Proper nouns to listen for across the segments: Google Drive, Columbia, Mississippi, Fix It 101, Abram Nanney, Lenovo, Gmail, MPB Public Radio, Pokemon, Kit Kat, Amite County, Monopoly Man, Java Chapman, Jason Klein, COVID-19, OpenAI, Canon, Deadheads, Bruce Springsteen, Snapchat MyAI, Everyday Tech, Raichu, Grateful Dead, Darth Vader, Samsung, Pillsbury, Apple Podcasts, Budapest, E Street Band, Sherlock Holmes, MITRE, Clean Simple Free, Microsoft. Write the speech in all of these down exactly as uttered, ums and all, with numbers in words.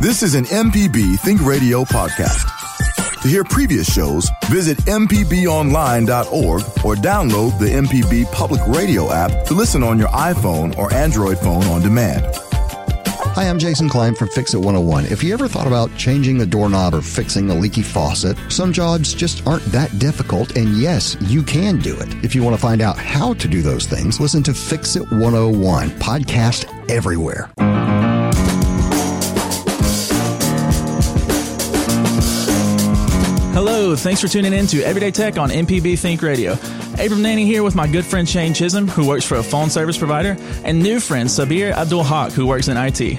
This is an M P B Think Radio podcast. To hear previous shows, visit m p b online dot org or download the M P B Public Radio app to listen on your iPhone or Android phone on demand. Hi, I'm Jason Klein from Fix It one oh one. If you ever thought about changing a doorknob or fixing a leaky faucet, some jobs just aren't that difficult, and yes, you can do it. If you want to find out how to do those things, listen to Fix It one oh one, podcast everywhere. Hello, thanks for tuning in to Everyday Tech on M P B Think Radio. Abram Nanney here with my good friend Shane Chisholm, who works for a phone service provider, and new friend Sabir Abdul-Haqq, who works in I T.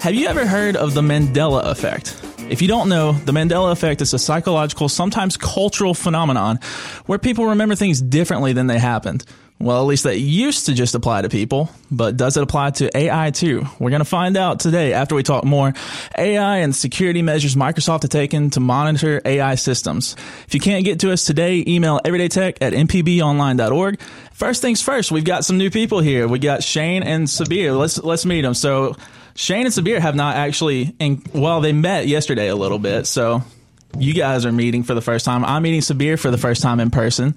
Have you ever heard of the Mandela Effect? If you don't know, the Mandela Effect is a psychological, sometimes cultural phenomenon where people remember things differently than they happened. Well, at least that used to just apply to people, but does it apply to A I too? We're going to find out today after we talk more A I and security measures Microsoft has taken to monitor A I systems. If you can't get to us today, email everyday tech at m p b online dot org. First things first, we've got some new people here. We got Shane and Sabir. Let's let's meet them. So Shane and Sabir have not actually, in, well, they met yesterday a little bit, so... You guys are meeting for the first time. I'm meeting Sabir for the first time in person.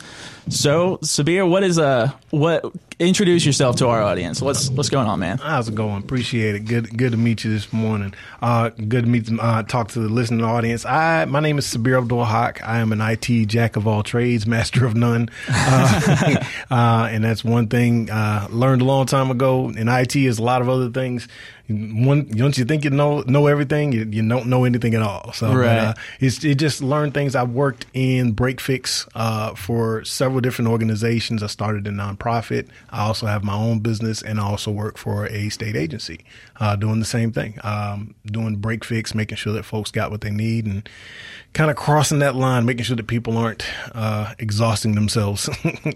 So, Sabir, what is uh what introduce yourself to our audience. What's what's going on, man? How's it going? Appreciate it. Good good to meet you this morning. Uh good to meet uh talk to the listening audience. I my name is Sabir Abdul-Haqq. I am an I T jack of all trades, master of none. Uh, uh and that's one thing uh learned a long time ago. In I T is a lot of other things. One, once you think you know know everything, you, you don't know anything at all. So right. uh, it's it just learned things. I worked in break fix uh, for several different organizations. I started a nonprofit. I also have my own business, and I also work for a state agency uh, doing the same thing, um, doing break fix, making sure that folks got what they need, and kind of crossing that line, making sure that people aren't uh, exhausting themselves right, with, with,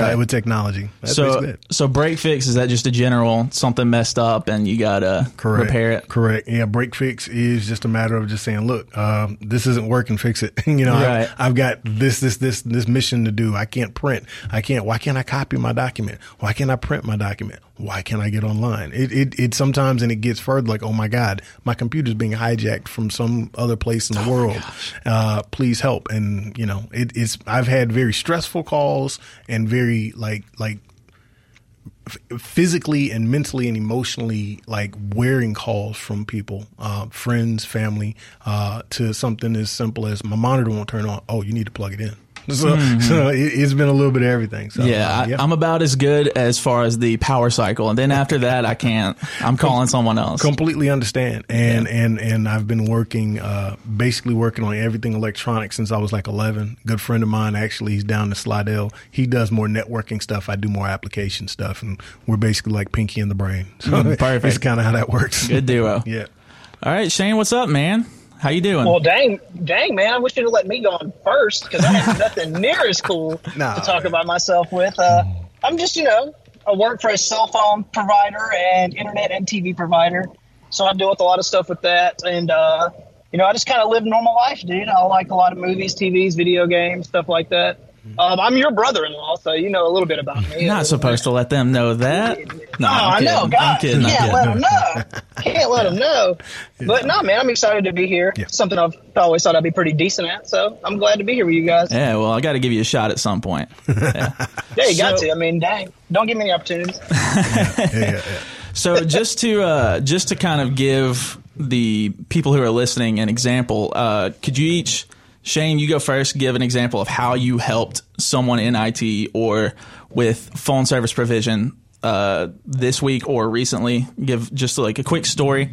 right. Uh, with technology. That's so it. So break fix, is that just a general something messed up and you got to repair it? Correct. Yeah, break fix is just a matter of just saying, look, um, this isn't working, fix it. you know, right. I've, I've got this, this, this, this mission to do. I can't print. I can't. Why can't I copy my document? Why can't I print my document? Why can't I get online? It, it it sometimes, and it gets further, like, oh my God, my computer's being hijacked from some other place in the oh world. Uh, please help. And you know, it, it's I've had very stressful calls and very like like f- physically and mentally and emotionally like wearing calls from people, uh, friends, family, uh, to something as simple as my monitor won't turn on. Oh, you need to plug it in. So, mm-hmm. so it, it's been a little bit of everything. So, yeah, uh, yeah, I'm about as good as far as the power cycle. And then after that, I can't. I'm calling Com- someone else. Completely understand. And, yeah. and, and I've been working, uh, basically working on everything electronic since I was like eleven. Good friend of mine, actually, he's down in Slidell. He does more networking stuff. I do more application stuff. And we're basically like pinky in the brain. So mm, perfect. That's kind of how that works. Good duo. Yeah. All right, Shane, what's up, man? How you doing? Well, dang, dang, man! I wish you'd have let me go on first because I have nothing near as cool nah, to talk man. about myself with. Uh, I'm just, you know, I work for a cell phone provider and internet and T V provider, so I deal with a lot of stuff with that. And uh, you know, I just kind of live normal life, dude. I like a lot of movies, T Vs, video games, stuff like that. Um, I'm your brother-in-law, so you know a little bit about me. You're not supposed to let them know that. No, oh, I know, God. Can't let them know. Can't let them know. But no, man, I'm excited to be here. Yeah. Something I've always thought I'd be pretty decent at, so I'm glad to be here with you guys. Yeah, well, I got to give you a shot at some point. Yeah, yeah you so, got to. I mean, dang, don't give me any opportunities. yeah, yeah, yeah. So just to uh, just to kind of give the people who are listening an example, uh, could you each... Shane, you go first. Give an example of how you helped someone in I T or with phone service provision uh, this week or recently. Give just like a quick story.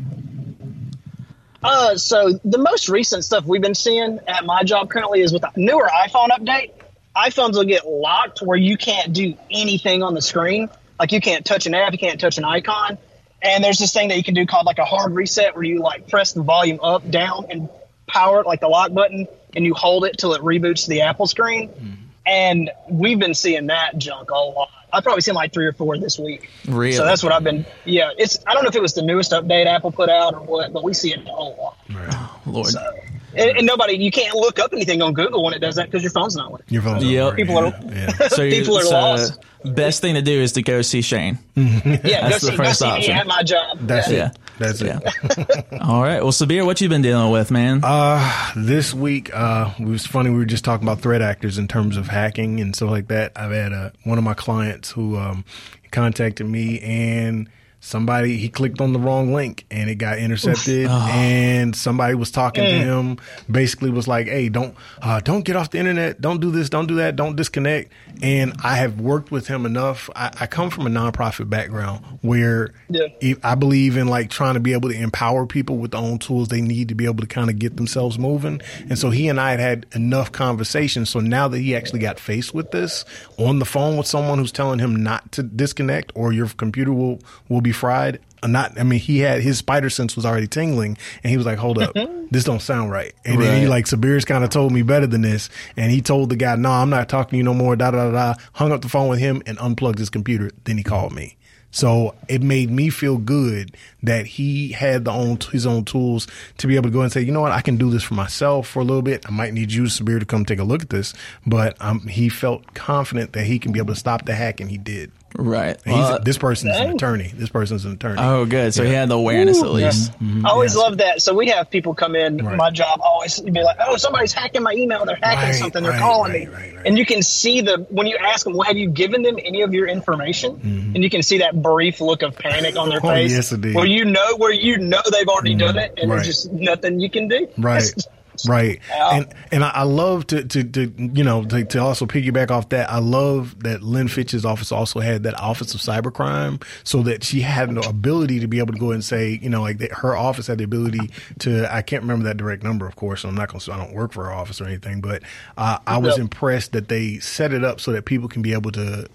Uh, so the most recent stuff we've been seeing at my job currently is with a newer iPhone update. iPhones will get locked where you can't do anything on the screen. Like you can't touch an app, you can't touch an icon. And there's this thing that you can do called like a hard reset where you like press the volume up, down, and power like the lock button. And you hold it till it reboots the Apple screen. Mm. And we've been seeing that junk a lot. I've probably seen like three or four this week. Really? So that's what I've been, yeah. It's I don't know if it was the newest update Apple put out or what, but we see it a whole lot. Right. Oh, Lord. So, and, and nobody, you can't look up anything on Google when it does that because your phone's not working. Your phone's yep. not working. People are, yeah. Yeah. So people are so lost. Best thing to do is to go see Shane. yeah, that's go, the see, first go see option. Me at my job. That's yeah. it. Yeah. That's yeah. it. All right. Well, Sabir, what you been dealing with, man? Uh, this week, uh, it was funny. We were just talking about threat actors in terms of hacking and stuff like that. I've had uh, one of my clients who um, contacted me, and somebody, he clicked on the wrong link and it got intercepted. Oh. And somebody was talking mm. to him, basically was like, hey, don't uh, don't get off the internet. Don't do this. Don't do that. Don't disconnect. And I have worked with him enough. I, I come from a nonprofit background where yeah. if, I believe in like trying to be able to empower people with the own tools they need to be able to kind of get themselves moving. And so he and I had had enough conversations. So now that he actually got faced with this on the phone with someone who's telling him not to disconnect or your computer will, will be fried. Not, I mean, he had his spider sense was already tingling, and he was like, "Hold up, this don't sound right." And right. then he like, Sabir's kind of told me better than this, and he told the guy, "No, I'm not talking to you no more." Da da da. Hung up the phone with him and unplugged his computer. Then he called me. So it made me feel good that he had the own his own tools to be able to go and say, you know what, I can do this for myself for a little bit. I might need you, Sabir, to come take a look at this. But um, he felt confident that he can be able to stop the hack, and he did. Right. He's, uh, this person's an attorney. This person's an attorney. Oh, good. So yeah. he had the awareness Ooh, at least. Yeah. Mm-hmm. I always yeah. love that. So we have people come in. Right. My job always be like, oh, somebody's hacking my email. They're hacking right, something. They're right, calling right, me. Right, right. And you can see the when you ask them, well, have you given them any of your information? Mm-hmm. And you can see that brief look of panic on their face. Oh, yes, it is. Where you know, where you know they've already mm-hmm. done it, and right. there's just nothing you can do. Right. Right. And and I love to, to, to you know, to, to also piggyback off that. I love that Lynn Fitch's office also had that Office of Cybercrime, so that she had the ability to be able to go and say, you know, like that her office had the ability to, I can't remember that direct number, of course. So I'm not going to, I don't work for her office or anything, but uh, I was yep. impressed that they set it up so that people can be able to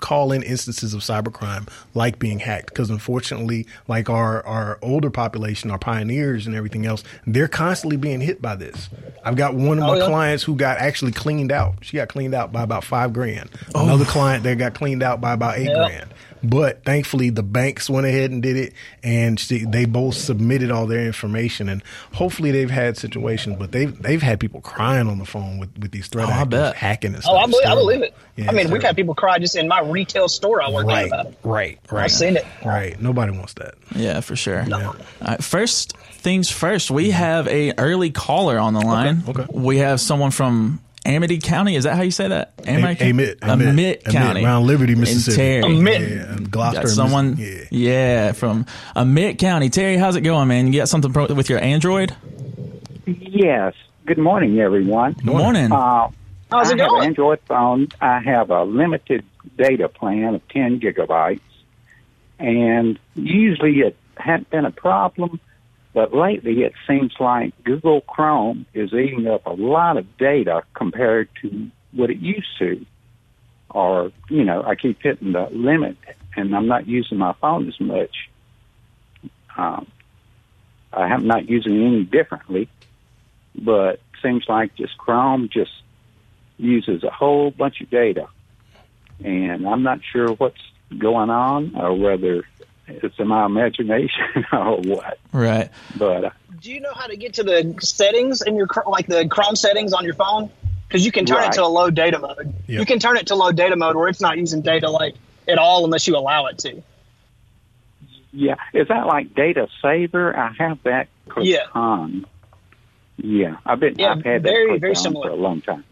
call in instances of cybercrime like being hacked, because unfortunately, like our, our older population, our pioneers and everything else, they're constantly being hit by this. I've got one of my oh, yeah. clients who got actually cleaned out. She got cleaned out by about five grand. Oh. Another client that got cleaned out by about eight yeah. grand. But thankfully, the banks went ahead and did it, and she, they both submitted all their information. And hopefully, they've had situations, but they've they've had people crying on the phone with, with these threat oh, actors hacking and stuff. Oh, I believe, I believe it. Yeah, I mean, we've had people cry just in my retail store I work right, about it. Right, right. I've seen it. Right. Nobody wants that. Yeah, for sure. No. Yeah. All right, first things first, we have a early caller on the line. Okay. okay. We have someone from Amite County, is that how you say that? Amite, Amite, Amite, Amite County, around Liberty, Mississippi. Amite, yeah, and Gloucester, got someone, yeah. yeah, from Amite County. Terry, how's it going, man? You got something pro- with your Android? Yes. Good morning, everyone. Good morning. Uh, how's it I going? I have an Android phone. I have a limited data plan of ten gigabytes, and usually it hadn't been a problem. But lately, it seems like Google Chrome is eating up a lot of data compared to what it used to. Or, you know, I keep hitting the limit, and I'm not using my phone as much. Um, I'm not using it any differently, but seems like just Chrome just uses a whole bunch of data. And I'm not sure what's going on or whether it's in my imagination or what. Right. But uh, do you know how to get to the settings in your, like the Chrome settings on your phone? Because you can turn right. it to a low data mode. Yep. You can turn it to low data mode where it's not using data like at all unless you allow it to. Yeah. Is that like data saver? I have that clicked yeah. on. Yeah. I've been, yeah, I've had very, that very similar. For a long time.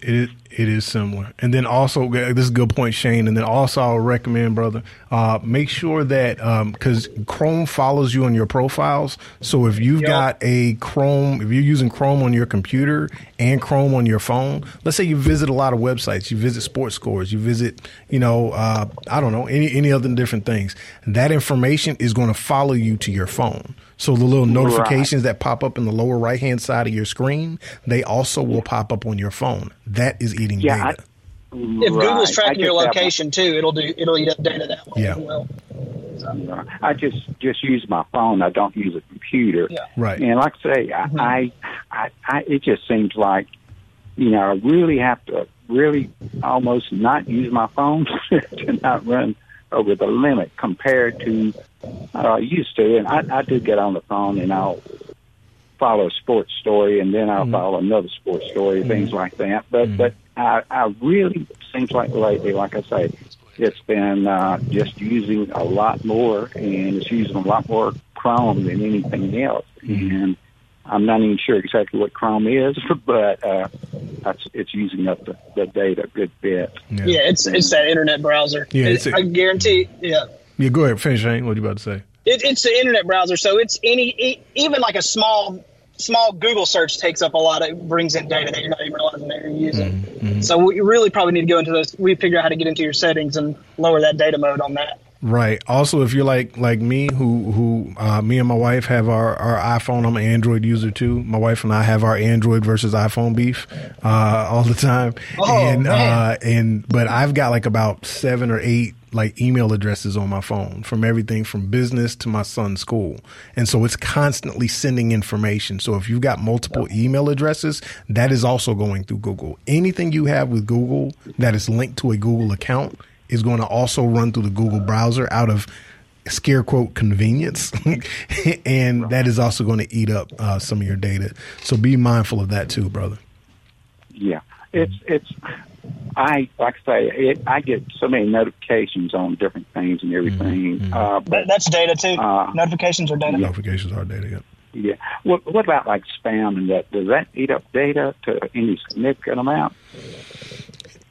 It is, it is similar. And then also, this is a good point, Shane. And then also I'll recommend, brother, uh, make sure that, um, cause Chrome follows you on your profiles. So if you've yep. got a Chrome, if you're using Chrome on your computer and Chrome on your phone, let's say you visit a lot of websites, you visit sports scores, you visit, you know, uh, I don't know, any, any other different things, that information is going to follow you to your phone. So the little notifications right. that pop up in the lower right-hand side of your screen, they also will pop up on your phone. That is eating yeah, data. I, if right. Google's tracking your location too, it'll do it'll eat up data that way yeah. as well. So. I just just use my phone. I don't use a computer. Yeah. Right. And like I say, I, mm-hmm. I, I, I it just seems like, you know, I really have to really almost not use my phone to not run over the limit compared to uh, used to. And I, I do get on the phone and I'll follow a sports story and then I'll mm-hmm. follow another sports story, mm-hmm. things like that. But mm-hmm. but I, I really, seems like lately, like I say, It's been uh, just using a lot more, and it's using a lot more Chrome than anything else. And I'm not even sure exactly what Chrome is, but uh, it's using up the, the data a good bit. Yeah, yeah it's and, it's that internet browser. Yeah, it's a, I guarantee. Yeah. Yeah, go ahead. Finish, Hank. What you about to say? It, it's the internet browser, so it's any it, even like a small small Google search takes up a lot of brings in data that you're not even realizing that you're using. Mm-hmm. So we really probably need to go into those. We figure out how to get into your settings and lower that data mode on that. Right. Also, if you're like like me, who who uh, me and my wife have our, our iPhone. I'm an Android user too. My wife and I have our Android versus iPhone beef uh, all the time. Oh, and uh, and but I've got like about seven or eight like email addresses on my phone, from everything from business to my son's school. And so it's constantly sending information. So if you've got multiple email addresses, that is also going through Google. Anything you have with Google that is linked to a Google account is going to also run through the Google browser out of scare quote convenience. And that is also going to eat up uh, some of your data. So be mindful of that too, brother. Yeah. It's, it's, I like I say, it, I get so many notifications on different things and everything. Mm-hmm. Uh, but that's data too. Uh, notifications are data. Notifications are data. Yeah. Yeah. What, what about like spam and that? Does that eat up data to any significant amount?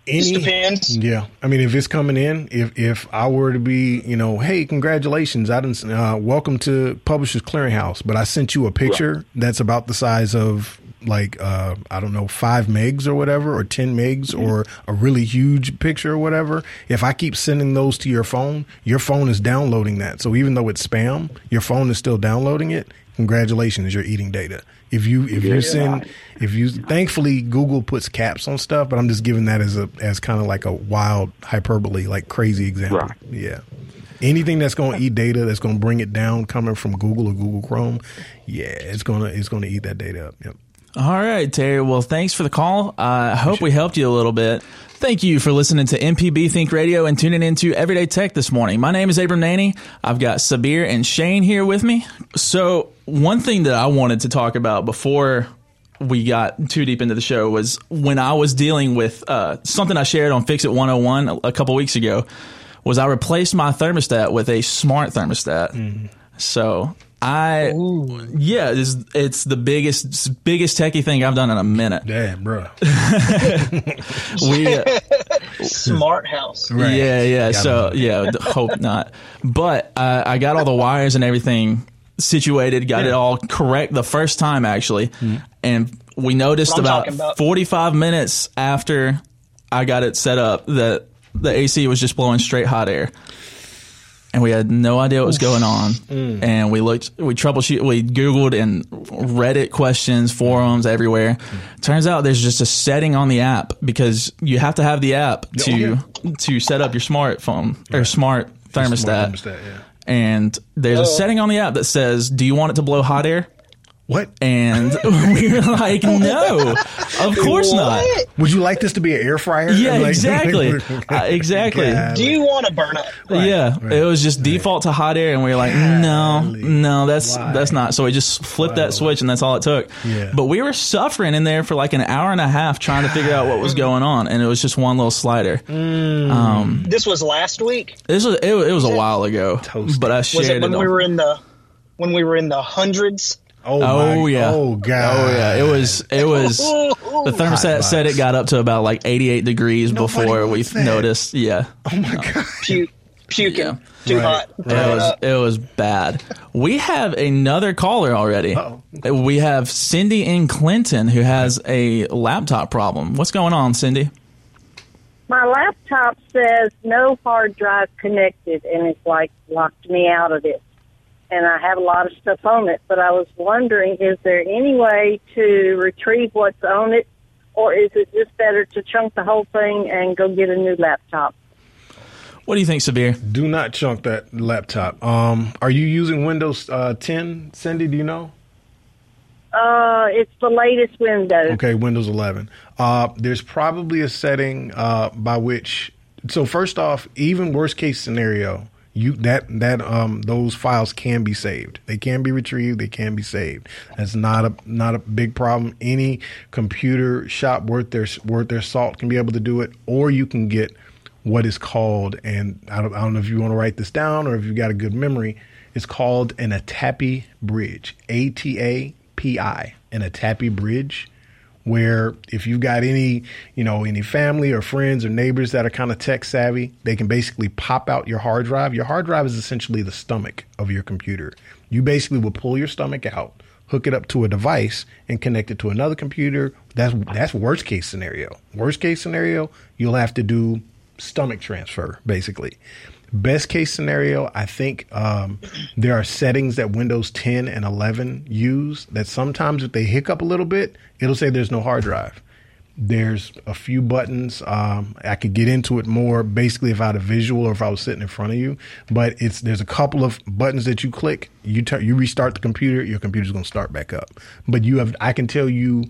Any, it depends. Yeah, I mean, if it's coming in, if if I were to be, you know, hey, congratulations, I didn't uh, welcome to Publishers Clearinghouse, but I sent you a picture right. that's about the size of like uh, I don't know, five megs or whatever, or ten megs, mm-hmm. or a really huge picture or whatever. If I keep sending those to your phone, your phone is downloading that. So even though it's spam, your phone is still downloading it. Congratulations, you're eating data. If you if you send if you thankfully Google puts caps on stuff, but I'm just giving that as a as kind of like a wild hyperbole, like crazy example. Right. Yeah. Anything that's going to eat data, that's going to bring it down, coming from Google or Google Chrome, yeah, it's gonna it's gonna eat that data up. Yep. All right, Terry. Well, thanks for the call. I uh, hope we helped you a little bit. Thank you for listening to M P B Think Radio and tuning into Everyday Tech this morning. My name is Abram Nanney. I've got Sabir and Shane here with me. So one thing that I wanted to talk about before we got too deep into the show was when I was dealing with uh, something I shared on Fix It one oh one a, a couple weeks ago, was I replaced my thermostat with a smart thermostat. Mm. So... I Ooh. yeah, it's, it's the biggest biggest techie thing I've done in a minute. Damn, bro. we uh, smart house. Right. Yeah, yeah. Got so it. yeah, hope not. But uh, I got all the wires and everything situated, got yeah. it all correct the first time actually, mm-hmm. and we noticed about, about forty-five minutes after I got it set up that the A C was just blowing straight hot air. And we had no idea what was going on. Mm. And we looked, we troubleshoot, we Googled and Reddit questions, forums everywhere. Mm. Turns out there's just a setting on the app, because you have to have the app to yeah. to set up your smartphone or right. smart thermostat. Smart thermostat yeah. And there's oh. a setting on the app that says, do you want it to blow hot air? What? And we were like, no, of course what? not. Would you like this to be an air fryer? Yeah, like, exactly. uh, exactly. Yeah, do you want to burn up? Right, yeah. Right, it was just right. default to hot air. And we were like, no, no, that's Why? that's not. So we just flipped Why? that switch, and that's all it took. Yeah. But we were suffering in there for like an hour and a half trying to figure out what was going on. And it was just one little slider. Mm. Um, this was last week? This was It, it was a while ago. Toasted. But I shared was it. When it we were in the When we were in the hundreds? Oh, oh my, yeah! Oh god! Oh yeah! It was it was the thermostat said it got up to about like eighty-eight degrees Nobody before we that. noticed. Yeah. Oh my god! Uh, puke, puking, yeah. too right. hot. It right. was it was bad. We have another caller already. Uh-oh. We have Cindy in Clinton who has a laptop problem. What's going on, Cindy? My laptop says no hard drive connected, and it's like locked me out of it. And I have a lot of stuff on it, but I was wondering, is there any way to retrieve what's on it, or is it just better to chunk the whole thing and go get a new laptop? What do you think, Sabir? Do not chunk that laptop. Um, are you using Windows uh, ten, Cindy? Do you know? Uh, it's the latest Windows. Okay, Windows eleven. Uh, there's probably a setting uh, by which... So first off, even worst-case scenario... You that that um those files can be saved. They can be retrieved. They can be saved. That's not a not a big problem. Any computer shop worth their worth their salt can be able to do it. Or you can get what is called, and I don't, I don't know if you want to write this down or if you've got a good memory, it's called an Atapi Bridge, A T A P I, an Atapi Bridge, where if you've got any, you know, any family or friends or neighbors that are kind of tech savvy, they can basically pop out your hard drive. Your hard drive is essentially the stomach of your computer. You basically will pull your stomach out, hook it up to a device, and connect it to another computer. That's that's worst case scenario. Worst case scenario, you'll have to do stomach transfer, basically. Best case scenario, I think um, there are settings that Windows ten and eleven use that sometimes if they hiccup a little bit, it'll say there's no hard drive. There's a few buttons. Um, I could get into it more basically if I had a visual or if I was sitting in front of you. But it's there's a couple of buttons that you click. You t- you restart the computer. Your computer's going to start back up. But you have I can tell you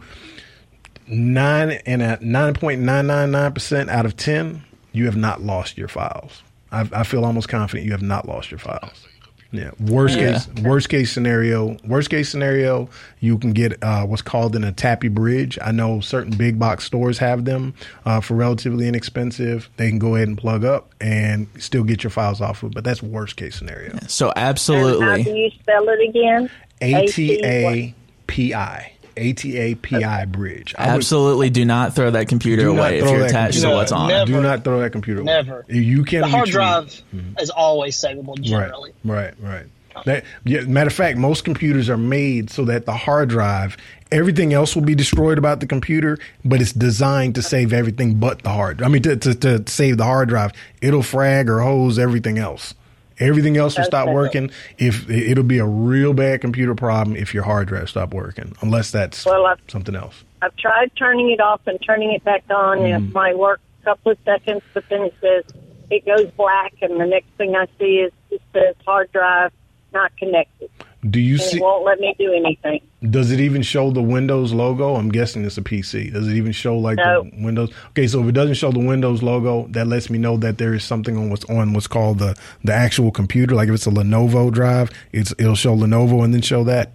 nine and a nine point nine nine nine percent out of ten, you have not lost your files. I, I feel almost confident you have not lost your files. Yeah. Worst yeah. case, worst case scenario, worst case scenario, you can get uh, what's called an Atapi Bridge. I know certain big box stores have them uh, for relatively inexpensive. They can go ahead and plug up and still get your files off of it. But that's worst case scenario. So absolutely. And how do you spell it again? A T A P I. A T A P I Bridge. I Absolutely would, do not throw that computer away if you're attached com- to no, what's on. Never, do not throw that computer away. Never. You can the hard retrieve. drive mm-hmm. is always savable generally. Right, right, right. That, yeah, matter of fact, most computers are made so that the hard drive, everything else will be destroyed about the computer, but it's designed to save everything but the hard drive. I mean, to, to, to save the hard drive. It'll frag or hose everything else. Everything else will stop working. If it'll be a real bad computer problem if your hard drive stopped working, unless that's well, I've, something else. I've tried turning it off and turning it back on. Mm. And it might work a couple of seconds, but then it says it goes black, and the next thing I see is it says hard drive not connected. Do you and see? It won't let me do anything. Does it even show the Windows logo? I'm guessing it's a P C. Does it even show like no. the Windows? Okay, so if it doesn't show the Windows logo, that lets me know that there is something on what's on what's called the, the actual computer. Like if it's a Lenovo drive, it's it'll show Lenovo and then show that.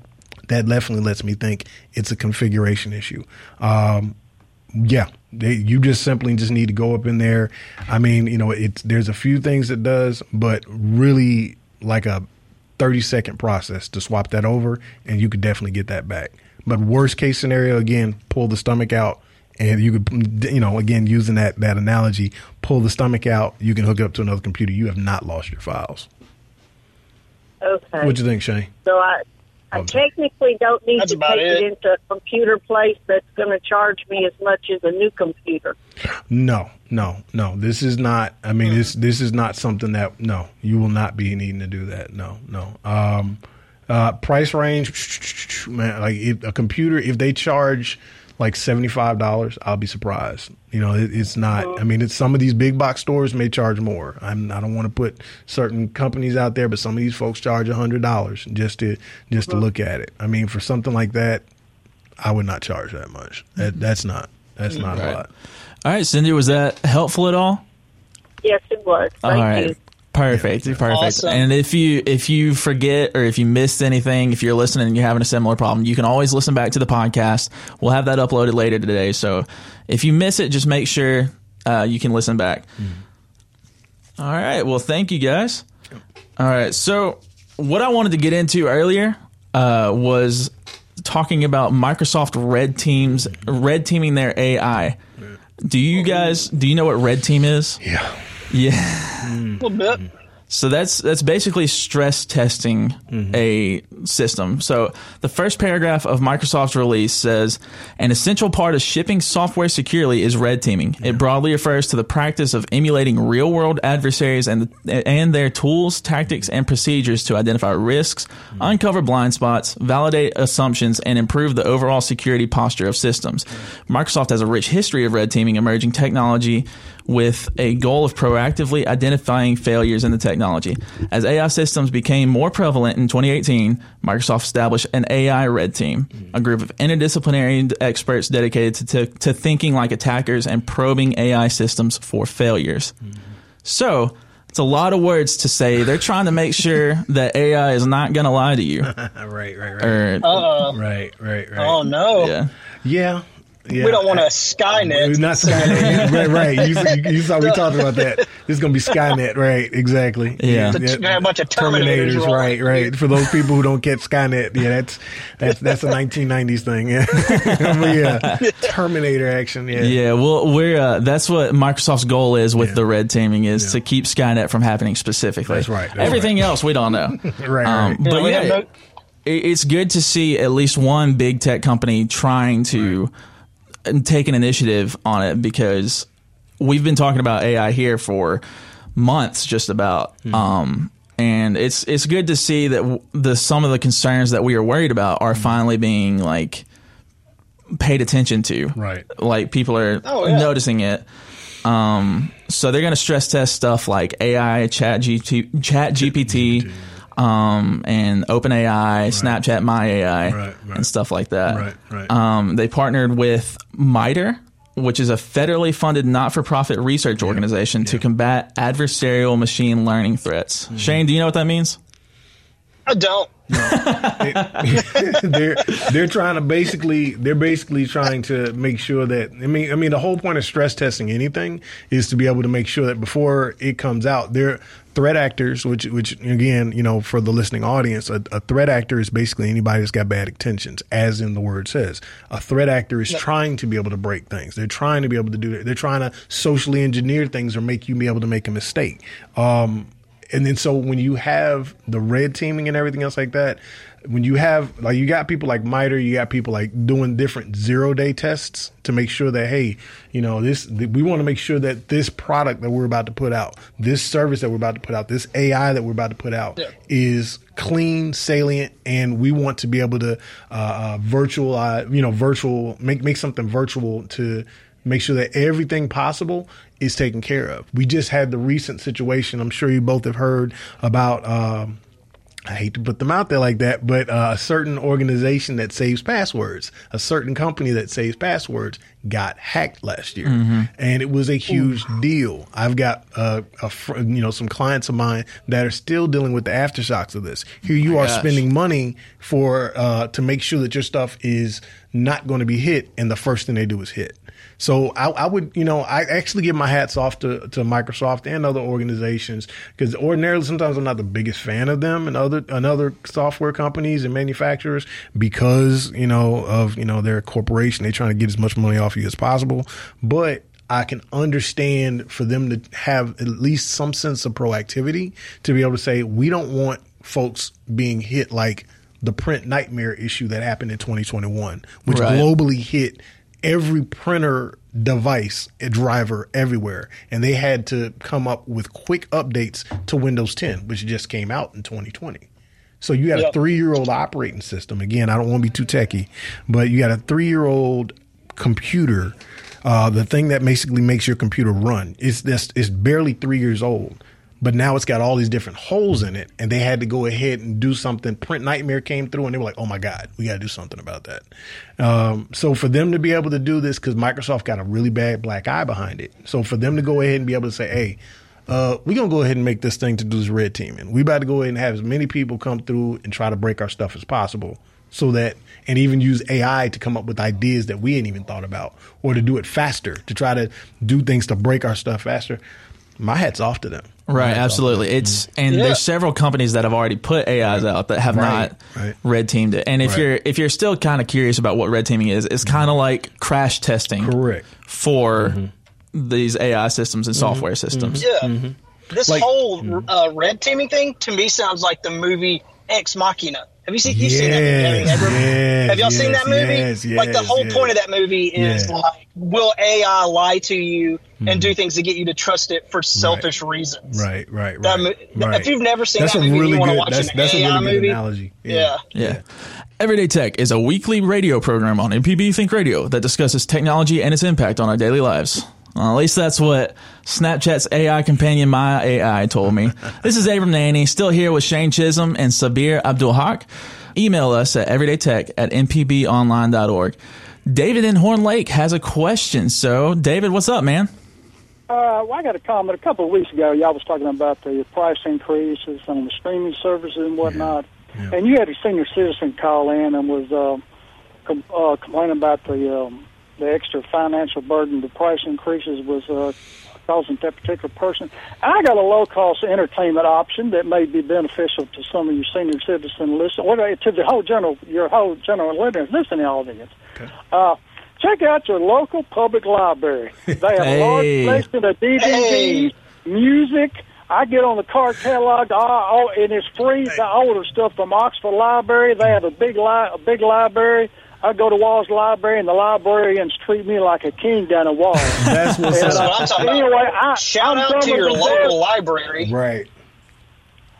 That definitely lets me think it's a configuration issue. Um, yeah, they, you just simply just need to go up in there. I mean, you know, it's there's a few things it does, but really like a thirty second process to swap that over, and you could definitely get that back. But worst case scenario, again, pull the stomach out, and you could, you know, again, using that, that analogy, pull the stomach out, you can hook it up to another computer. You have not lost your files. Okay. What do you think, Shane? So I, I okay. technically don't need that's to take it. it into a computer place that's going to charge me as much as a new computer. No, no, no. This is not, I mean, mm-hmm. this this is not something that, no, you will not be needing to do that. No, no. Um, uh, price range, man, like if a computer, if they charge like seventy-five dollars, I'll be surprised. You know, it, it's not, mm-hmm. I mean, it's some of these big box stores may charge more. I'm, I don't want to put certain companies out there, but some of these folks charge one hundred dollars just to, just mm-hmm. to look at it. I mean, for something like that, I would not charge that much. Mm-hmm. That, that's not, that's mm-hmm. not right. a lot. All right, Cindy, was that helpful at all? Yes, it was. Thank all right. you. Perfect. Perfect. Awesome. And if you if you forget or if you missed anything, if you're listening and you're having a similar problem, you can always listen back to the podcast. We'll have that uploaded later today. So if you miss it, just make sure uh, you can listen back. Mm. All right. Well, thank you, guys. All right. So what I wanted to get into earlier uh, was talking about Microsoft red teams, red teaming their A I. Do you guys, do you know what red team is? Yeah. Yeah. A little bit. So that's that's basically stress testing mm-hmm. a system. So the first paragraph of Microsoft's release says, an essential part of shipping software securely is red teaming. Yeah. It broadly refers to the practice of emulating real-world adversaries and and their tools, tactics, and procedures to identify risks, mm-hmm. uncover blind spots, validate assumptions, and improve the overall security posture of systems. Mm-hmm. Microsoft has a rich history of red teaming emerging technology with a goal of proactively identifying failures in the technology. As A I systems became more prevalent in twenty eighteen, Microsoft established an A I red team, a group of interdisciplinary experts dedicated to, to, to thinking like attackers and probing A I systems for failures. So it's a lot of words to say. They're trying to make sure that A I is not going to lie to you. right, right, right. Or, right, right, right. Oh, no. Yeah. Yeah. Yeah. We don't want a Skynet. Not Skynet. right, right. You, you saw we talked about that. This is going to be Skynet, right? Exactly. Yeah. yeah. yeah. A bunch of Terminators, Terminators right? Right. For those people who don't get Skynet, yeah, that's that's that's a nineteen nineties thing. Yeah. but yeah. Terminator action. Yeah. Yeah. Well, we're uh, that's what Microsoft's goal is with yeah. the red teaming is yeah. to keep Skynet from happening specifically. That's right. That's Everything right. else we don't know. right. right. Um, but yeah, we yeah no- it, it's good to see at least one big tech company trying to. Right. And take an initiative on it, because we've been talking about A I here for months, just about. Mm-hmm. Um, and it's it's good to see that the some of the concerns that we are worried about are mm-hmm. finally being like paid attention to. Right, like people are oh, yeah. noticing it. Um, so they're going to stress test stuff like A I, Chat G P T, Chat G P T. Um, and OpenAI, right. Snapchat MyAI, right, right. and stuff like that. Right, right. Um, they partnered with MITRE, which is a federally funded not-for-profit research yeah. organization, yeah. to combat adversarial machine learning threats. Mm-hmm. Shane, do you know what that means? I don't. No. It, they're they're trying to basically they're basically trying to make sure that I mean I mean the whole point of stress testing anything is to be able to make sure that before it comes out, they're threat actors, which which again, you know, for the listening audience, a, a threat actor is basically anybody that's got bad intentions, as in the word says. A threat actor is no. trying to be able to break things. They're trying to be able to do that. They're trying to socially engineer things or make you be able to make a mistake. Um, And then so when you have the red teaming and everything else like that, when you have like you got people like MITRE, you got people like doing different zero day tests to make sure that, hey, you know, this th- we want to make sure that this product that we're about to put out, this service that we're about to put out, this A I that we're about to put out yeah. is clean, salient, and we want to be able to uh, uh, virtual, uh, you know, virtual make make something virtual to make sure that everything possible is taken care of. We just had the recent situation. I'm sure you both have heard about. Um, I hate to put them out there like that, but uh, a certain organization that saves passwords, a certain company that saves passwords, got hacked last year, mm-hmm. and it was a huge Ooh. deal. I've got uh, a fr- you know some clients of mine that are still dealing with the aftershocks of this. Here you My are gosh. spending money for uh, to make sure that your stuff is not going to be hit, and the first thing they do is hit. So I, I would, you know, I actually give my hats off to, to Microsoft and other organizations, because ordinarily sometimes I'm not the biggest fan of them and other and other software companies and manufacturers, because, you know, of, you know, their corporation. They're trying to get as much money off you as possible. But I can understand for them to have at least some sense of proactivity to be able to say, we don't want folks being hit like the print nightmare issue that happened in twenty twenty-one, which right. globally hit every printer device, a driver everywhere. And they had to come up with quick updates to Windows ten, which just came out in twenty twenty. So you got yep. a three-year-old operating system. Again, I don't want to be too techie, but you got a three-year-old computer, uh, the thing that basically makes your computer run. It's, it's barely three years old. But now it's got all these different holes in it, and they had to go ahead and do something. Print nightmare came through, and they were like, oh, my God, we got to do something about that. Um, so for them to be able to do this, because Microsoft got a really bad black eye behind it. So for them to go ahead and be able to say, hey, uh, we're going to go ahead and make this thing to do this red teaming. We're about to go ahead and have as many people come through and try to break our stuff as possible. So that, and even use A I to come up with ideas that we hadn't even thought about, or to do it faster, to try to do things to break our stuff faster. My hat's off to them. Right, absolutely. It's and yeah. there's several companies that have already put A Is out that have right, not right. red teamed it. And if right. you're if you're still kind of curious about what red teaming is, it's kind of like crash testing Correct. for mm-hmm. these A I systems and mm-hmm. software systems. Yeah, mm-hmm. this like, whole uh, red teaming thing to me sounds like the movie Ex Machina. Have you seen? Yes, seen that movie? Have, ever, yes, have y'all yes, seen that movie? Yes, yes, like the whole yes. point of that movie is yes. like, will A I lie to you mm-hmm. and do things to get you to trust it for selfish right. reasons? Right, right, right, that, right. If you've never seen that's that movie, really you want to watch that's, an that's A I a really movie. Analogy. Yeah. Yeah. yeah, yeah. Everyday Tech is a weekly radio program on M P B Think Radio that discusses technology and its impact on our daily lives. Well, at least that's what Snapchat's A I companion, My A I, told me. This is Abram Nanney, still here with Shane Chisholm and Sabir Abdul-Haqq. Email us at everyday tech at m p b online dot org. David in Horn Lake has a question. So, David, what's up, man? Uh, well, I got a comment. A couple of weeks ago, y'all was talking about the price increases on the streaming services and whatnot. Yeah. Yeah. And you had a senior citizen call in and was uh, com- uh, complaining about the... Um, the extra financial burden the price increases was uh, causing that particular person. I got a low-cost entertainment option that may be beneficial to some of your senior citizen listeners, or to the whole general, your whole general listening audience. Okay. Uh, check out your local public library. They have hey. a large collection of D V Ds, hey. music. I get on the card catalog, oh, and it's free. Hey. I order stuff from Oxford Library. They have a big, li- a big library. I go to Walsh Library, and the librarians treat me like a king down at Walsh. That's what and, uh, I'm talking anyway, about. I, Shout I'm out to your local dirt. library. Right.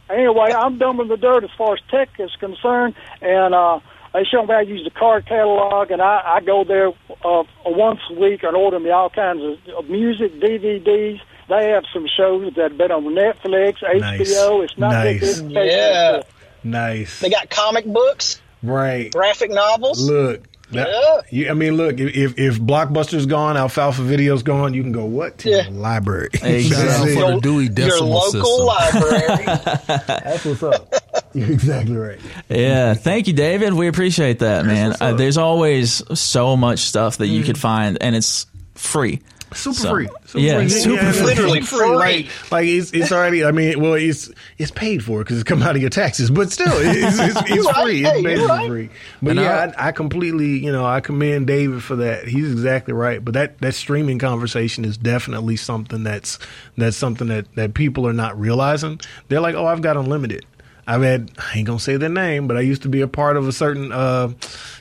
Anyway, I'm dumb in the dirt as far as tech is concerned, and uh, they show me how to use the card catalog, and I, I go there uh, once a week and order me all kinds of music, D V Ds. They have some shows that have been on Netflix, nice. H B O. It's not nice. Yeah. Nice. They got comic books. Right. Graphic novels. Look. That, yeah. You, I mean, look, if if Blockbuster's gone, Alfalfa Video's gone, you can go, what? To yeah. the library. Hey, shout out for the Dewey Decimal System. Your local system. library. That's what's up. You're exactly right. Yeah. Thank you, David. We appreciate that, That's man. Uh, there's always so much stuff that mm. you could find, and it's free. Super so, free. Super yeah, free. super yeah, free. Literally free. free. Like, like it's, it's already, I mean, well, it's it's paid for because it's come out of your taxes, but still, it's, it's, it's free. It's basically right. free. But and yeah, I, I completely, you know, I commend David for that. He's exactly right. But that, that streaming conversation is definitely something that's that's something that, that people are not realizing. They're like, oh, I've got unlimited. I've had, I ain't going to say their name, but I used to be a part of a certain uh,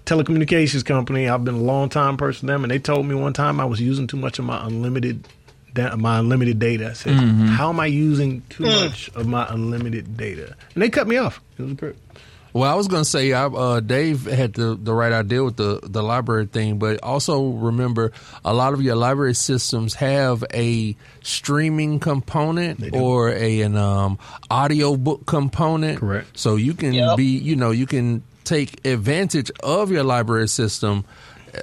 telecommunications company. I've been a long-time person to them, and they told me one time I was using too much of my unlimited my unlimited data. I said, mm-hmm. how am I using too mm. much of my unlimited data? And they cut me off. It was great. Well, I was going to say I, uh, Dave had the, the right idea with the, the library thing, but also remember a lot of your library systems have a streaming component or a, an um, audio book component. Correct. So you can yep. be, you know, you can take advantage of your library system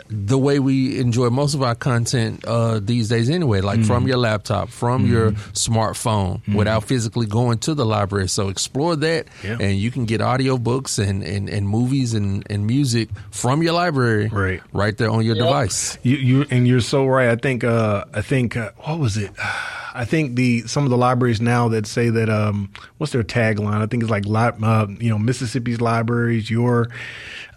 the way we enjoy most of our content uh, these days anyway, like mm. from your laptop, from mm. your smartphone, mm. without physically going to the library. So explore that, yeah. and you can get audiobooks and, and, and movies and, and music from your library right, right there on your yep. device. You, you and you're so right. I think, uh, I think uh, what was it? I think the some of the libraries now that say that, um, what's their tagline? I think it's like, li- uh, you know, Mississippi's libraries, your...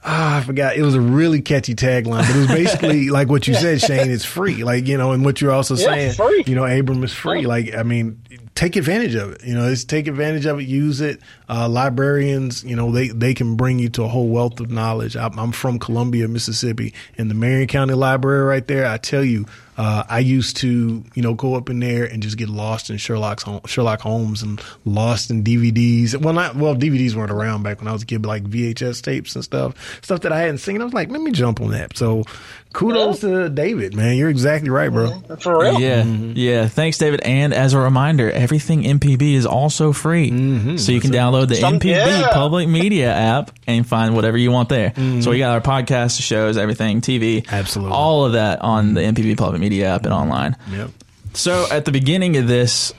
Ah, I forgot. It was a really catchy tagline, but it was basically like what you said, Shane, it's free. Like, you know, and what you're also yeah, saying, you know, Abram is free. Like, I mean, take advantage of it. You know, it's take advantage of it. Use it. Uh, librarians, you know, they, they can bring you to a whole wealth of knowledge. I'm, I'm from Columbia, Mississippi, and the Marion County Library right there. I tell you, uh, I used to, you know, go up in there and just get lost in Sherlock's Sherlock Holmes and lost in D V Ds. Well, not well, D V Ds weren't around back when I was a kid, but like V H S tapes and stuff. Stuff that I hadn't seen. I was like, let me jump on that. So kudos yeah. to David, man. You're exactly right, bro. For real. Yeah. Mm-hmm. Yeah. Thanks, David. And as a reminder, everything M P B is also free. Mm-hmm. So you can download the Some, M P B yeah. Public Media app and find whatever you want there. Mm-hmm. So we got our podcast, shows, everything, T V. Absolutely. All of that on the M P B Public Media app and online. Yep. So at the beginning of this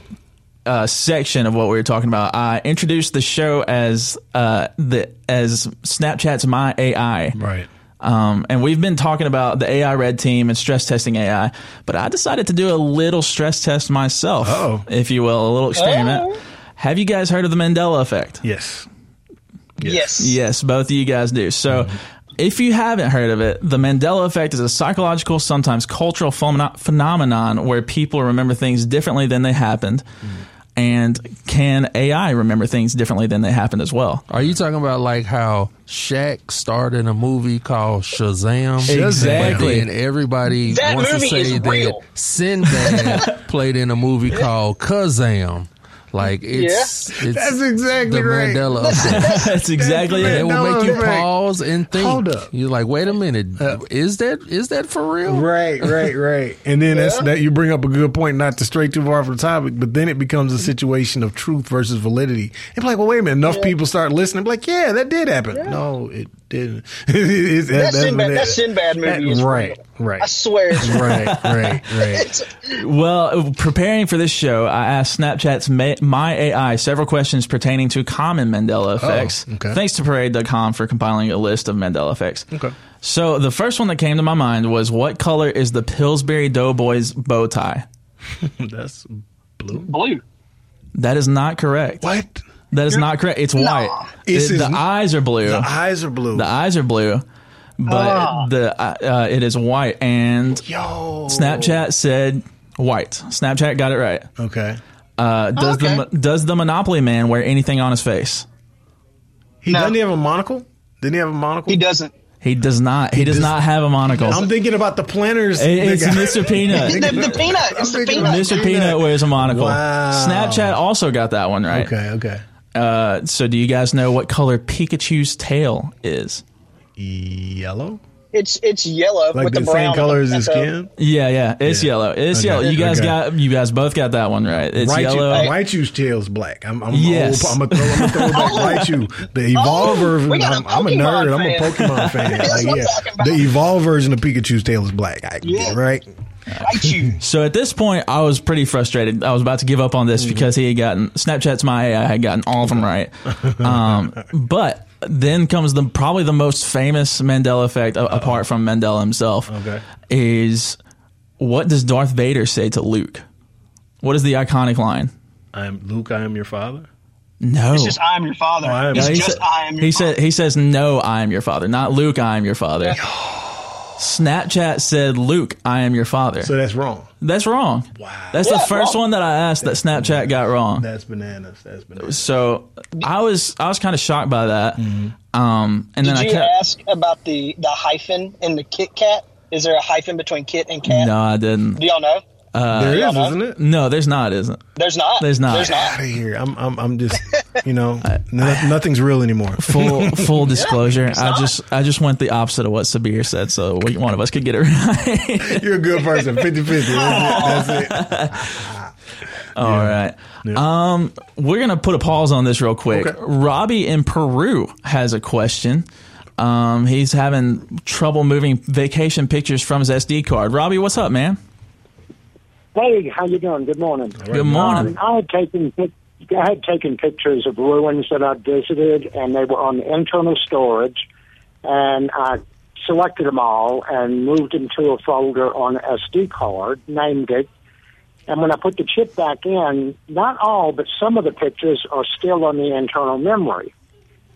Uh, section of what we were talking about, I introduced the show as uh, the as Snapchat's My A I. Right. Um, and we've been talking about the A I Red Team and stress testing A I, but I decided to do a little stress test myself, Uh-oh. if you will, a little experiment. Uh-oh. Have you guys heard of the Mandela Effect? Yes. Yes. Yes, yes both of you guys do. So mm-hmm. if you haven't heard of it, the Mandela Effect is a psychological, sometimes cultural ph- phenomenon where people remember things differently than they happened. Mm-hmm. And can A I remember things differently than they happened as well? Are you talking about like how Shaq starred in a movie called Shazam? Exactly. And everybody that wants to say that Sinbad played in a movie called Kazam. Like it's, yeah. it's that's exactly the right. Mandela effect. That's exactly it. It will make you pause and think. Hold up. You're like, wait a minute, uh, is that is that for real? Right, right, right. And then yeah. that's that you bring up a good point, not to stray too far from the topic, but then it becomes a situation of truth versus validity. And like, well, wait a minute, enough yeah. people start listening. Be like, yeah, that did happen. Yeah. No, it didn't. it, that, that, Sinbad, that, that Sinbad movie that, is right. Real. Right. I swear it's right, right, right. Well, preparing for this show, I asked Snapchat's Ma- My A I several questions pertaining to common Mandela effects. Oh, okay. Thanks to Parade dot com for compiling a list of Mandela effects. Okay. So the first one that came to my mind was, what color is the Pillsbury Doughboys bow tie? That's blue. Blue. That is not correct. What? That is You're, not correct. It's no. white. It's, it, the eyes are blue. The eyes are blue. The eyes are blue. But oh. the uh, it is white. And Yo. Snapchat said white. Snapchat got it right. Okay. Uh, does oh, okay. the does the Monopoly man wear anything on his face? He no. doesn't he have a monocle? Didn't he have a monocle? He doesn't. He does not. He, he does, does not have a monocle. I'm thinking about the planners. It, it's Mister Peanut. the, the Peanut. It's the Peanut. Mister Peanut wears a monocle. Wow. Snapchat also got that one right. Okay. Okay. Uh, so do you guys know what color Pikachu's tail is? Yellow. It's it's yellow, like with the, the brown same color as his skin. Yeah, yeah, it's yeah. yellow. It's okay. yellow. You guys okay. got you guys both got that one right. It's Raichu, yellow. Uh, Raichu's tail's black. I'm I'm yes. old, I'm gonna throw, throw back Raichu. The evolved version. Oh, I'm, I'm a nerd. Fan. I'm a Pokemon fan. Like, yeah, the evolved version of Pikachu's tail is black. I, yeah. Right. Raichu. So at this point, I was pretty frustrated. I was about to give up on this mm-hmm. because he had gotten Snapchat's MyAI had gotten all of them right, um, but. Then comes the probably the most famous Mandela effect, Uh-oh. apart from Mandela himself, okay. is what does Darth Vader say to Luke? What is the iconic line? I am Luke, I am your father? No. It's just, I am your father. Oh, I am. It's no, just, said, I am your he father. Said, he says, no, I am your father. Not Luke, I am your father. Yeah. Snapchat said, Luke, I am your father. So that's wrong. That's wrong. Wow. That's yeah, the first wrong. one that I asked that's that Snapchat bananas. got wrong. That's bananas. That's bananas. So I was I was kind of shocked by that. Mm-hmm. Um, and Did then you I kept, ask about the, the hyphen in the Kit Kat? Is there a hyphen between Kit and Kat? No, I didn't. Do y'all know? Uh, there is, know? isn't it? No, there's not, isn't There's not. There's not. There's Get not. out of here. I'm, I'm, I'm just, you know, I, no, nothing's real anymore. Full, full disclosure. Yeah, I not. just, I just went the opposite of what Sabir said, so we, one of us could get it right. You're a good person. fifty-fifty That's it. That's it. All yeah. right. Yeah. Um, we're going to put a pause on this real quick. Okay. Robbie in Peru has a question. Um, he's having trouble moving vacation pictures from his S D card. Robbie, what's up, man? Hey, how you doing? Good morning. Good morning. Um, I had taken I had taken pictures of ruins that I'd visited, and they were on internal storage, and I selected them all and moved them to a folder on an S D card, named it, and when I put the chip back in, not all, but some of the pictures are still on the internal memory,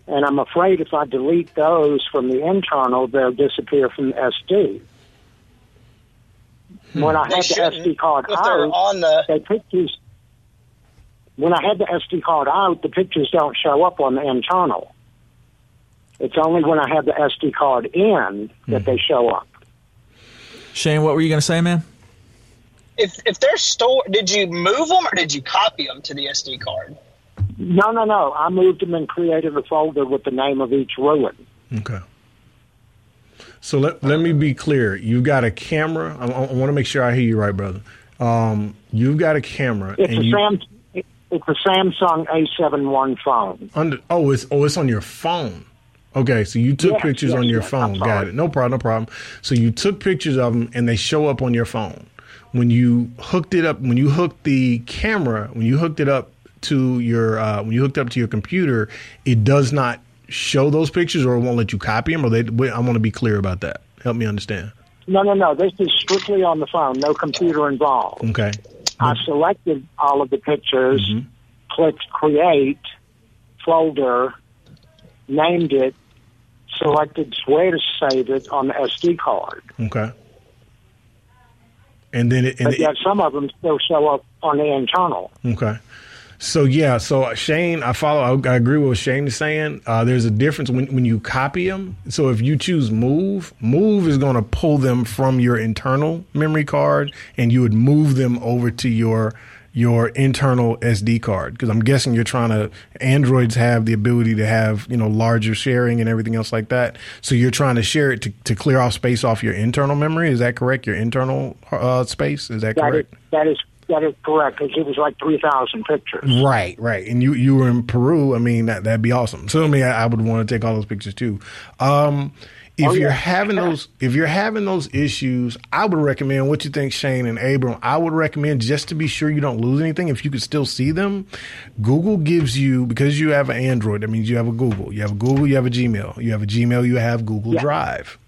and I'm afraid if I delete those from the internal, they'll disappear from the S D. When I they had the S D card out, on the... the pictures. When I had the S D card out, the pictures don't show up on the internal. It's only when I had the S D card in that mm. they show up. Shane, what were you going to say, man? If if they're stored, did you move them or did you copy them to the S D card? No, no, no. I moved them and created a folder with the name of each ruin. Okay. So let let me be clear. You've got a camera. I, I want to make sure I hear you right, brother. Um, you've got a camera. It's, and a, you, Sam, it, it's a Samsung A seven one phone. Under, oh, it's oh, it's on your phone. Okay, so you took yes, pictures yes, on your yes, phone. Got it. No problem, no problem. So you took pictures of them, and they show up on your phone. When you hooked it up, when you hooked the camera, when you hooked it up to your, uh, when you hooked up to your computer, it does not show those pictures, or it won't let you copy them, or they wait, I want to be clear about that. Help me understand. No, no, no. This is strictly on the phone. No computer involved. Okay. I selected all of the pictures, mm-hmm. clicked create, folder, named it, selected where to save it on the S D card. Okay. And then it... And but yet some of them still show up on the internal. Okay. So, yeah, so Shane, I follow, I, I agree with what Shane is saying. Uh, there's a difference when, when you copy them. So if you choose move, move is going to pull them from your internal memory card, and you would move them over to your your internal S D card. Because I'm guessing you're trying to, Androids have the ability to have, you know, larger sharing and everything else like that. So you're trying to share it to, to clear off space off your internal memory. Is that correct? Your internal uh, space? Is that, that correct? Is, that is That is correct, because it was like three thousand pictures. Right, right. And you, you were in Peru. I mean, that, that'd be awesome. So, I mean, I, I would want to take all those pictures, too. Um, if, oh, yeah. you're having those, if you're having those issues, I would recommend, what you think, Shane and Abram, I would recommend, just to be sure you don't lose anything, if you could still see them, Google gives you, because you have an Android, that means you have a Google. You have a Google, you have a Gmail. You have a Gmail, you have Google yeah. Drive.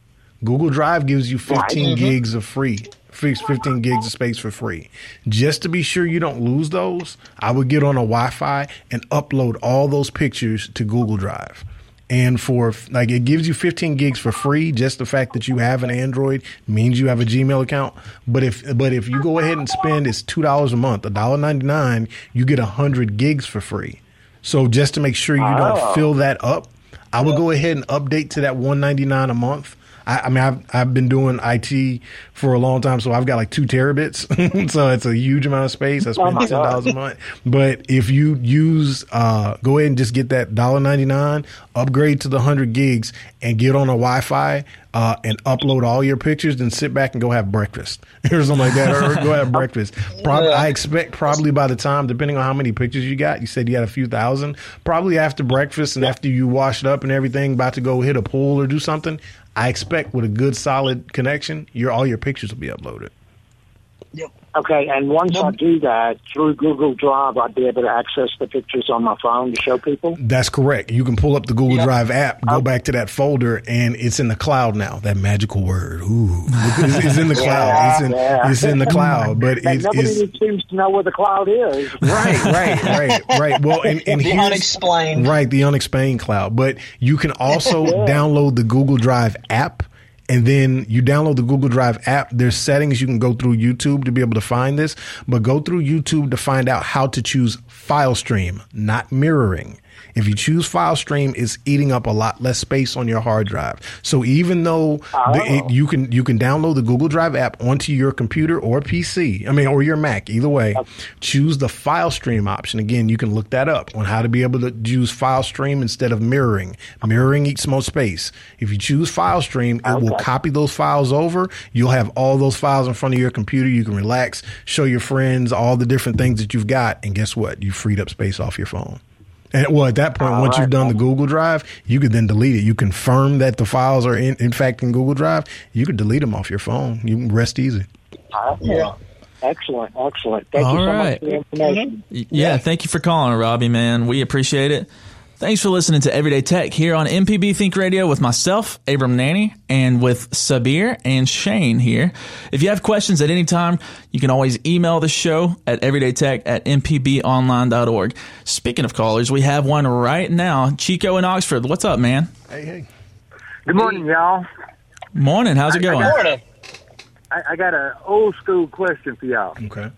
Google Drive gives you fifteen right. gigs of free, fifteen gigs of space for free. Just to be sure you don't lose those, I would get on a Wi-Fi and upload all those pictures to Google Drive. And for like, it gives you fifteen gigs for free. Just the fact that you have an Android means you have a Gmail account. But if but if you go ahead and spend, it's two dollars a month, a dollar ninety-nine, you get a hundred gigs for free. So just to make sure you oh. don't fill that up, I would go ahead and update to that one ninety nine a month. I, I mean, I've I've been doing I T for a long time, so I've got like two terabits, so it's a huge amount of space. I spend oh ten dollars a month. But if you use, uh, go ahead and just get that dollar ninety nine, upgrade to the hundred gigs, and get on a Wi-Fi uh, and upload all your pictures, then sit back and go have breakfast or something like that, or go have breakfast. Probably, yeah. I expect probably by the time, depending on how many pictures you got, you said you had a few thousand. Probably after breakfast and yeah. after you washed up and everything, about to go hit a pool or do something. I expect with a good solid connection, your all your pictures will be uploaded. Yep. Okay, and once yep. I do that, through Google Drive, I'd be able to access the pictures on my phone to show people? That's correct. You can pull up the Google yep. Drive app, go okay. back to that folder, and it's in the cloud now. That magical word. Ooh. It's, it's in the cloud. yeah, it's, in, yeah. it's in the cloud. But it's, nobody it's, seems to know where the cloud is. Right, right, right, right. Well, and, and the unexplained. Right, the unexplained cloud. But you can also yeah. download the Google Drive app. And then you download the Google Drive app. There's settings you can go through YouTube to be able to find this, but go through YouTube to find out how to choose file stream, not mirroring. If you choose file stream, it's eating up a lot less space on your hard drive. So even though oh. the, it, you can you can download the Google Drive app onto your computer or P C, I mean, or your Mac, either way, okay. choose the file stream option. Again, you can look that up on how to be able to use file stream instead of mirroring. Mirroring eats more space. If you choose file stream, it okay. will copy those files over. You'll have all those files in front of your computer. You can relax, show your friends all the different things that you've got. And guess what? You freed up space off your phone. And well, at that point, all once right. you've done the Google Drive, you could then delete it. You confirm that the files are, in, in fact, in Google Drive. You could delete them off your phone. You can rest easy. Right. Yeah. Excellent. Excellent. Thank all you so right. much for the information. Yeah, yeah, thank you for calling, Robbie, man. We appreciate it. Thanks for listening to Everyday Tech here on M P B Think Radio with myself, Abram Nanney, and with Sabir and Shane here. If you have questions at any time, you can always email the show at everydaytech at m p b online dot org. Speaking of callers, we have one right now. Chico in Oxford. What's up, man? Hey, hey. Good morning, y'all. Morning. How's it going? Good morning. I, I got an old school question for y'all. Okay.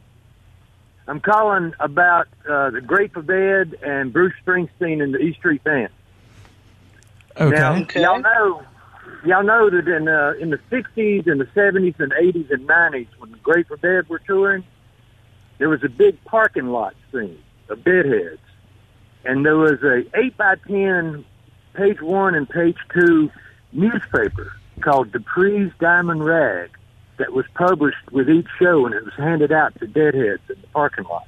I'm calling about uh, the Grateful Dead and Bruce Springsteen and the E Street Band. Okay. Now, okay. y'all know, y'all know that in uh, in the sixties and the seventies and eighties and nineties, when the Grateful Dead were touring, there was a big parking lot scene of Deadheads, and there was a eight by ten, page one and page two newspaper called Dupree's Diamond Rag. That was published with each show, and it was handed out to Deadheads in the parking lot.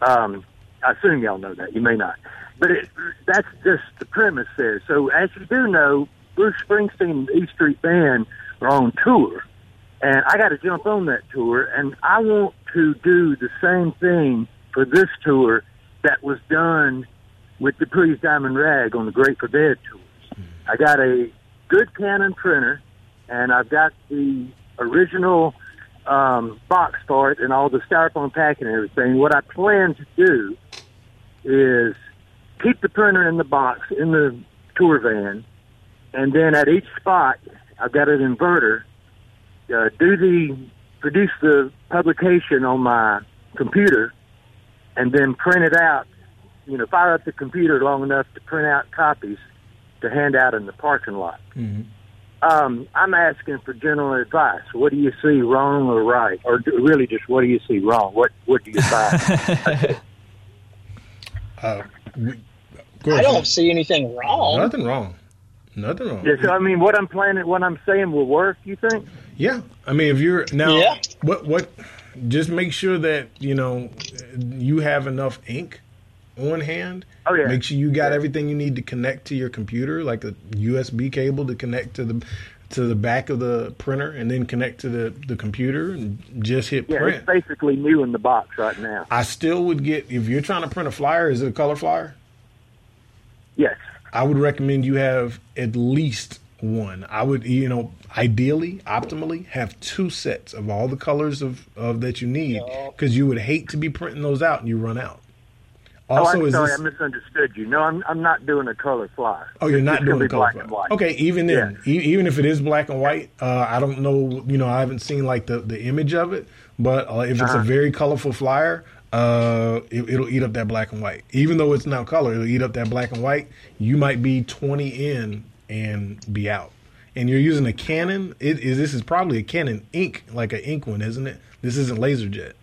Um, I assume y'all know that. You may not. But it, that's just the premise there. So as you do know, Bruce Springsteen and the E Street Band are on tour, and I got to jump on that tour, and I want to do the same thing for this tour that was done with the Dupree's Diamond Rag on the Grateful Dead tours. I got a good Canon printer, and I've got the original um, box for it and all the styrofoam packing and everything. What I plan to do is keep the printer in the box, in the tour van, and then at each spot, I've got an inverter, uh, do the, produce the publication on my computer, and then print it out, you know, fire up the computer long enough to print out copies to hand out in the parking lot. Mm-hmm. Um, I'm asking for general advice. What do you see wrong or right? Or do, really just what do you see wrong? What What do you find? uh, I don't see anything wrong. Nothing wrong. Nothing wrong. Yeah, so, I mean, what I'm planning, what I'm saying will work, you think? Yeah. I mean, if you're now, yeah. what, what, just make sure that, you know, you have enough ink on hand. Oh, yeah. Make sure you got yeah. everything you need to connect to your computer, like a U S B cable to connect to the to the back of the printer and then connect to the, the computer and just hit yeah, print. It's basically new in the box right now. I still would get, if you're trying to print a flyer, is it a color flyer? Yes. I would recommend you have at least one. I would, you know, ideally, optimally, have two sets of all the colors of, of that you need, because you would hate to be printing those out and you run out. Also, oh, I'm is sorry, this... I misunderstood you. No, I'm I'm not doing a color fly. Oh, you're not doing a color fly. Okay, even then, yeah. e- even if it is black and white, uh, I don't know, you know, I haven't seen like the, the image of it, but uh, if it's uh-huh. a very colorful flyer, uh, it, it'll eat up that black and white. Even though it's not color, it'll eat up that black and white. You might be twenty in and be out. And you're using a Canon. It is. This is probably a Canon ink, like an ink one, isn't it? This isn't LaserJet.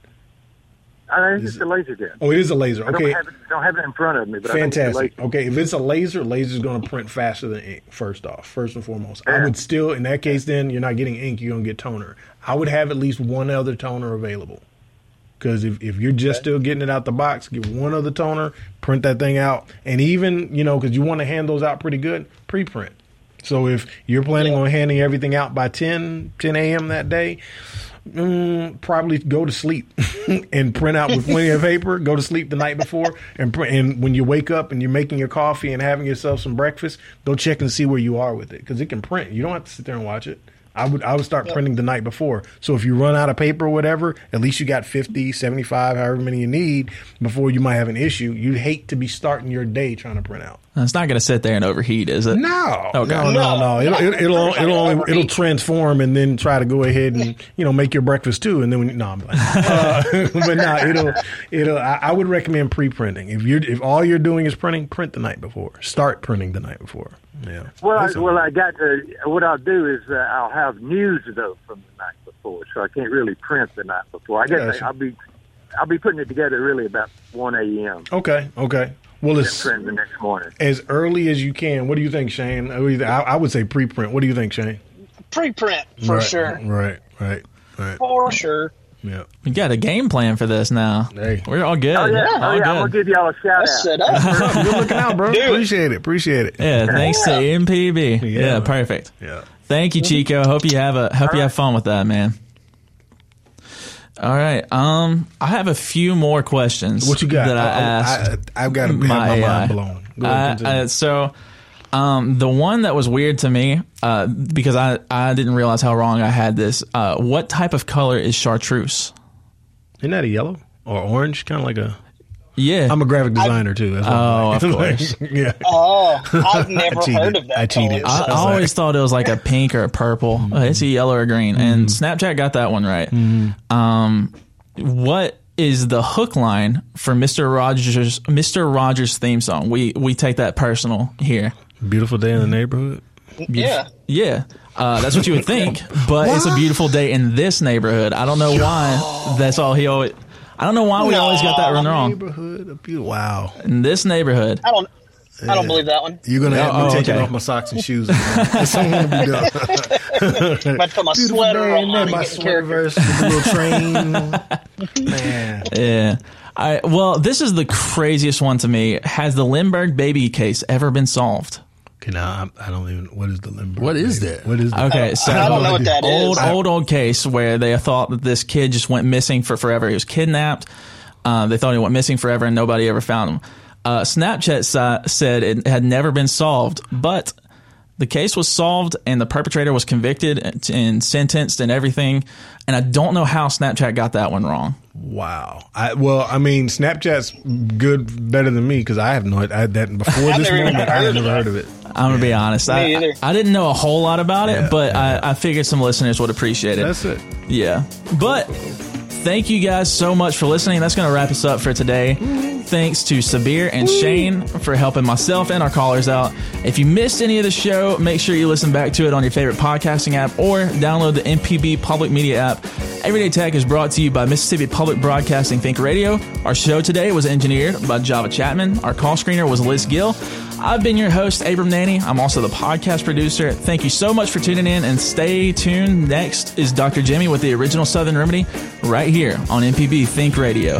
I think it's a laser jet. Oh, it is a laser. Okay. I don't have it, don't have it in front of me. But fantastic. I okay, if it's a laser, laser's going to print faster than ink, first off, first and foremost. Yeah. I would still, in that case, then, you're not getting ink, you're going to get toner. I would have at least one other toner available. Because if, if you're just okay. still getting it out the box, get one other toner, print that thing out. And even, you know, because you want to hand those out pretty good, pre-print. So if you're planning yeah. on handing everything out by ten a.m. that day, Mm, probably go to sleep and print out with plenty of paper, go to sleep the night before, and print, and when you wake up and you're making your coffee and having yourself some breakfast, go check and see where you are with it, because it can print. You don't have to sit there and watch it. I would I would start yep. printing the night before, so if you run out of paper or whatever, at least you got fifty, seventy-five, however many you need before you might have an issue. You'd hate to be starting your day trying to print out. It's not going to sit there and overheat, is it? No. Okay. No, no, no. It'll, it'll, it'll, it'll, it'll, it'll transform and then try to go ahead and, you know, make your breakfast too. And then when you, no, I'm like, uh, but no, it'll, it'll, I, I would recommend pre-printing. If you're, if all you're doing is printing, print the night before. Start printing the night before. Yeah. Well, I, well, I got, uh, what I'll do is uh, I'll have news though from the night before. So I can't really print the night before. I guess gotcha. I, I'll be, I'll be putting it together really about one a.m. Okay. Okay. Well, it's the next morning. As early as you can. What do you think, Shane? I would say preprint. What do you think, Shane? Preprint for right, sure. Right, right, right. For sure. Yeah. We got a game plan for this now. Hey. We're all good. Oh, yeah. All oh, yeah. Good. I'm going to give y'all a shout Let's out. Let's set up. Good looking out, bro. Dude. Appreciate it. Appreciate it. Yeah, thanks yeah. to M P B. Yeah, yeah perfect. Yeah. Thank you, Chico. Hope you have a hope all you right. have fun with that, man. All right. Um, I have a few more questions. What you got? That I, I asked. I, I, I've got to have my A I. Mind blown. Go ahead, I, I, so, um, the one that was weird to me, uh, because I, I didn't realize how wrong I had this. Uh, what type of color is chartreuse? Isn't that a yellow or orange? Kind of like a. Yeah, I'm a graphic designer I, too. That's oh, like. Of course. yeah. Oh, I've never heard of that. I cheated. I, I always thought it was like a pink or a purple. Mm-hmm. Oh, it's a yellow or green. Mm-hmm. And Snapchat got that one right. Mm-hmm. Um, what is the hook line for Mister Rogers? Mister Rogers' theme song. We we take that personal here. Beautiful day in the neighborhood. Beautiful. Yeah, yeah. Uh, that's what you would think, but what? It's a beautiful day in this neighborhood. I don't know Yo. why. That's all he always. I don't know why we no. always got that run wrong. Neighborhood, wow! In this neighborhood, I don't, I don't yeah. believe that one. You're gonna no, have me oh, taking okay. off my socks and shoes. That's what I'm gonna be doing. I'm about to put my Beautiful sweater on. And my sweaterverse with a little train. Man, yeah. I well, this is the craziest one to me. Has the Lindbergh baby case ever been solved? Okay, now I don't even. What is the Lindbergh? What is that? What is that? Okay, so I don't know what that old, is. Old, old, old case where they thought that this kid just went missing for forever. He was kidnapped. Uh, they thought he went missing forever, and nobody ever found him. Uh, Snapchat uh, said it had never been solved, but the case was solved, and the perpetrator was convicted and, and sentenced and everything. And I don't know how Snapchat got that one wrong. Wow. I, well, I mean, Snapchat's good, better than me because I have no I, that before this moment. I had never heard of it. I'm gonna yeah. be honest. I, I, I didn't know a whole lot about it, yeah, but yeah. I, I figured some listeners would appreciate it. That's it. Yeah. But thank you guys so much for listening. That's gonna wrap us up for today. Mm-hmm. Thanks to Sabir and Woo. Shane for helping myself and our callers out. If you missed any of the show, make sure you listen back to it on your favorite podcasting app or download the M P B Public Media app. Everyday Tech is brought to you by Mississippi Public Broadcasting Think Radio. Our show today was engineered by Java Chapman. Our call screener was Liz Gill. I've been your host, Abram Nanney. I'm also the podcast producer. Thank you so much for tuning in, and stay tuned. Next is Doctor Jimmy with the Original Southern Remedy right here on M P B Think Radio.